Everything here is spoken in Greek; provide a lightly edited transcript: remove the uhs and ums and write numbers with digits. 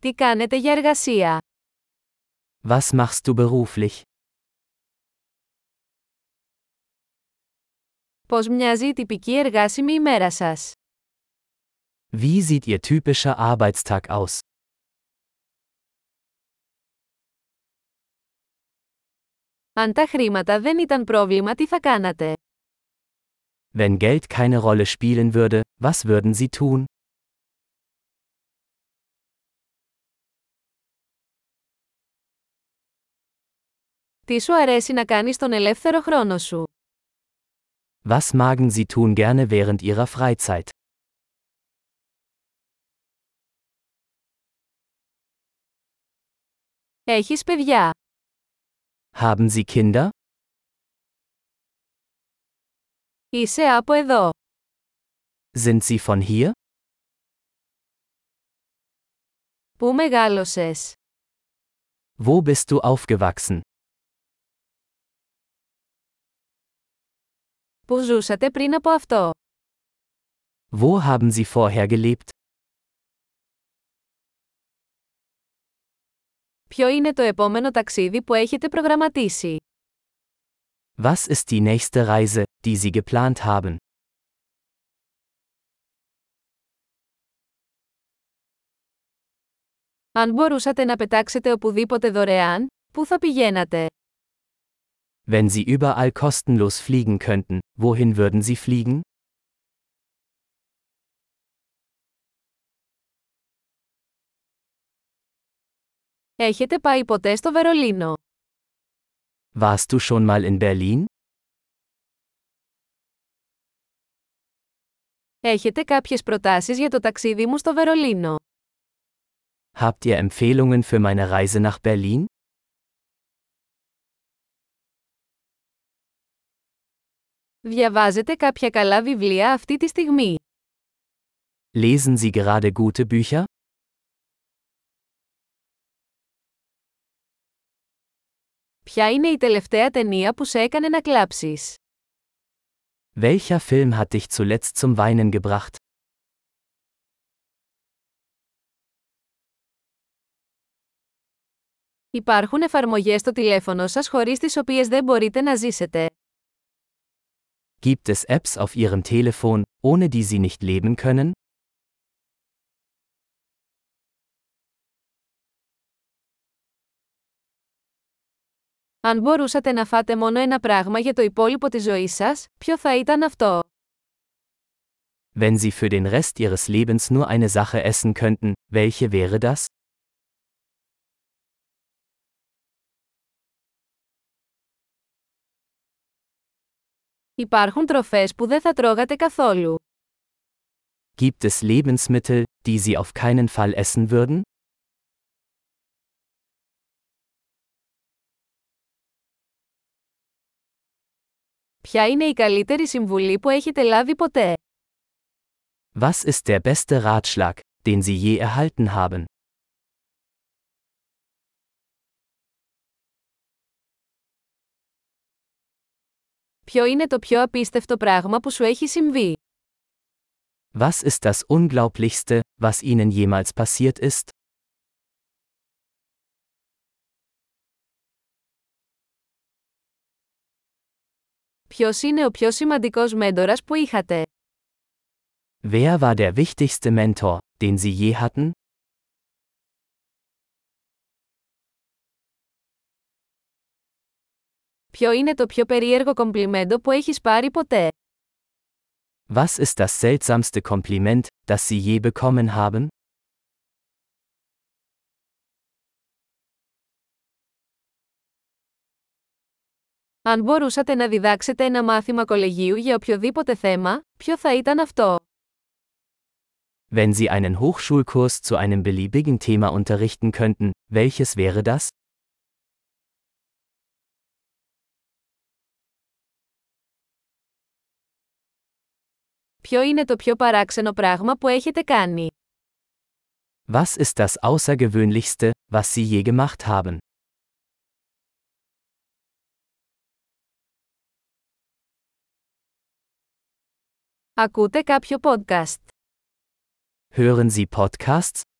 Τι κάνετε για εργασία? Was machst du beruflich? Πώς μοιάζει η τυπική εργάσιμη ημέρα σας? Wie sieht Ihr typischer Arbeitstag aus? Αν τα χρήματα δεν ήταν πρόβλημα, τι θα κάνατε? Wenn Geld keine Rolle spielen würde, was würden Sie tun? Τι σου αρέσει να κάνεις τον ελεύθερο χρόνο σου? Was magen Sie tun gerne während Ihrer Freizeit? Έχεις παιδιά? Haben Sie Kinder? Είσαι από εδώ? Sind Sie von hier? Πού μεγάλωσες? Wo bist du aufgewachsen? Πού ζούσατε πριν από αυτό? Wo haben Sie vorher gelebt? Ποιο είναι το επόμενο ταξίδι που έχετε προγραμματίσει? Was ist die nächste Reise, die Sie geplant haben? Αν μπορούσατε να πετάξετε οπουδήποτε δωρεάν, πού θα πηγαίνατε? Wenn Sie überall kostenlos fliegen könnten, wohin würden Sie fliegen? Έχετε πάει ποτέ στο Βερολίνο? Warst du schon mal in Berlin? Έχετε κάποιες προτάσεις για το ταξίδι μου στο Βερολίνο? Habt ihr Empfehlungen für meine Reise nach Berlin? Διαβάζετε κάποια καλά βιβλία αυτή τη στιγμή? Lesen Sie gerade gute Bücher? Ποια είναι η τελευταία ταινία που σε έκανε να κλάψεις? Welcher Film hat dich zuletzt zum Weinen gebracht? Υπάρχουν εφαρμογές στο τηλέφωνο σας χωρίς τις οποίες δεν μπορείτε να ζήσετε? Gibt es Apps auf Ihrem Telefon, ohne die Sie nicht leben können? Αν μπορούσατε να φάτε μόνο ένα πράγμα για το υπόλοιπο της ζωής σας, ποιο θα ήταν αυτό? Wenn Sie für den Rest Ihres Lebens nur eine Sache essen könnten, welche wäre das? Υπάρχουν τροφές που δεν θα τρώγατε καθόλου? Gibt es Lebensmittel, die Sie auf keinen Fall essen würden? Ποια είναι η καλύτερη συμβουλή που έχετε λάβει ποτέ? Was ist der beste Ratschlag, den Sie je erhalten haben? Ποιο είναι το πιο απίστευτο πράγμα που σου έχει συμβεί? Was ist das Unglaublichste, was Ihnen jemals passiert ist? Ποιος είναι ο πιο σημαντικός μέντορας που είχατε? Wer war der wichtigste Mentor, den Sie je hatten? Ποιο είναι το πιο περίεργο κομπλιμέντο που έχεις πάρει ποτέ? Was ist das seltsamste Kompliment, das Sie je bekommen haben? Αν μπορούσατε να διδάξετε ένα μάθημα κολεγίου για οποιοδήποτε θέμα, ποιο θα ήταν αυτό? Wenn Sie einen Hochschulkurs zu einem beliebigen Thema unterrichten könnten, welches wäre das? Ποιο είναι το πιο παράξενο πράγμα που έχετε κάνει? Was ist das Außergewöhnlichste, was Sie je gemacht haben? Ακούτε κάποιο podcast? Hören Sie Podcasts?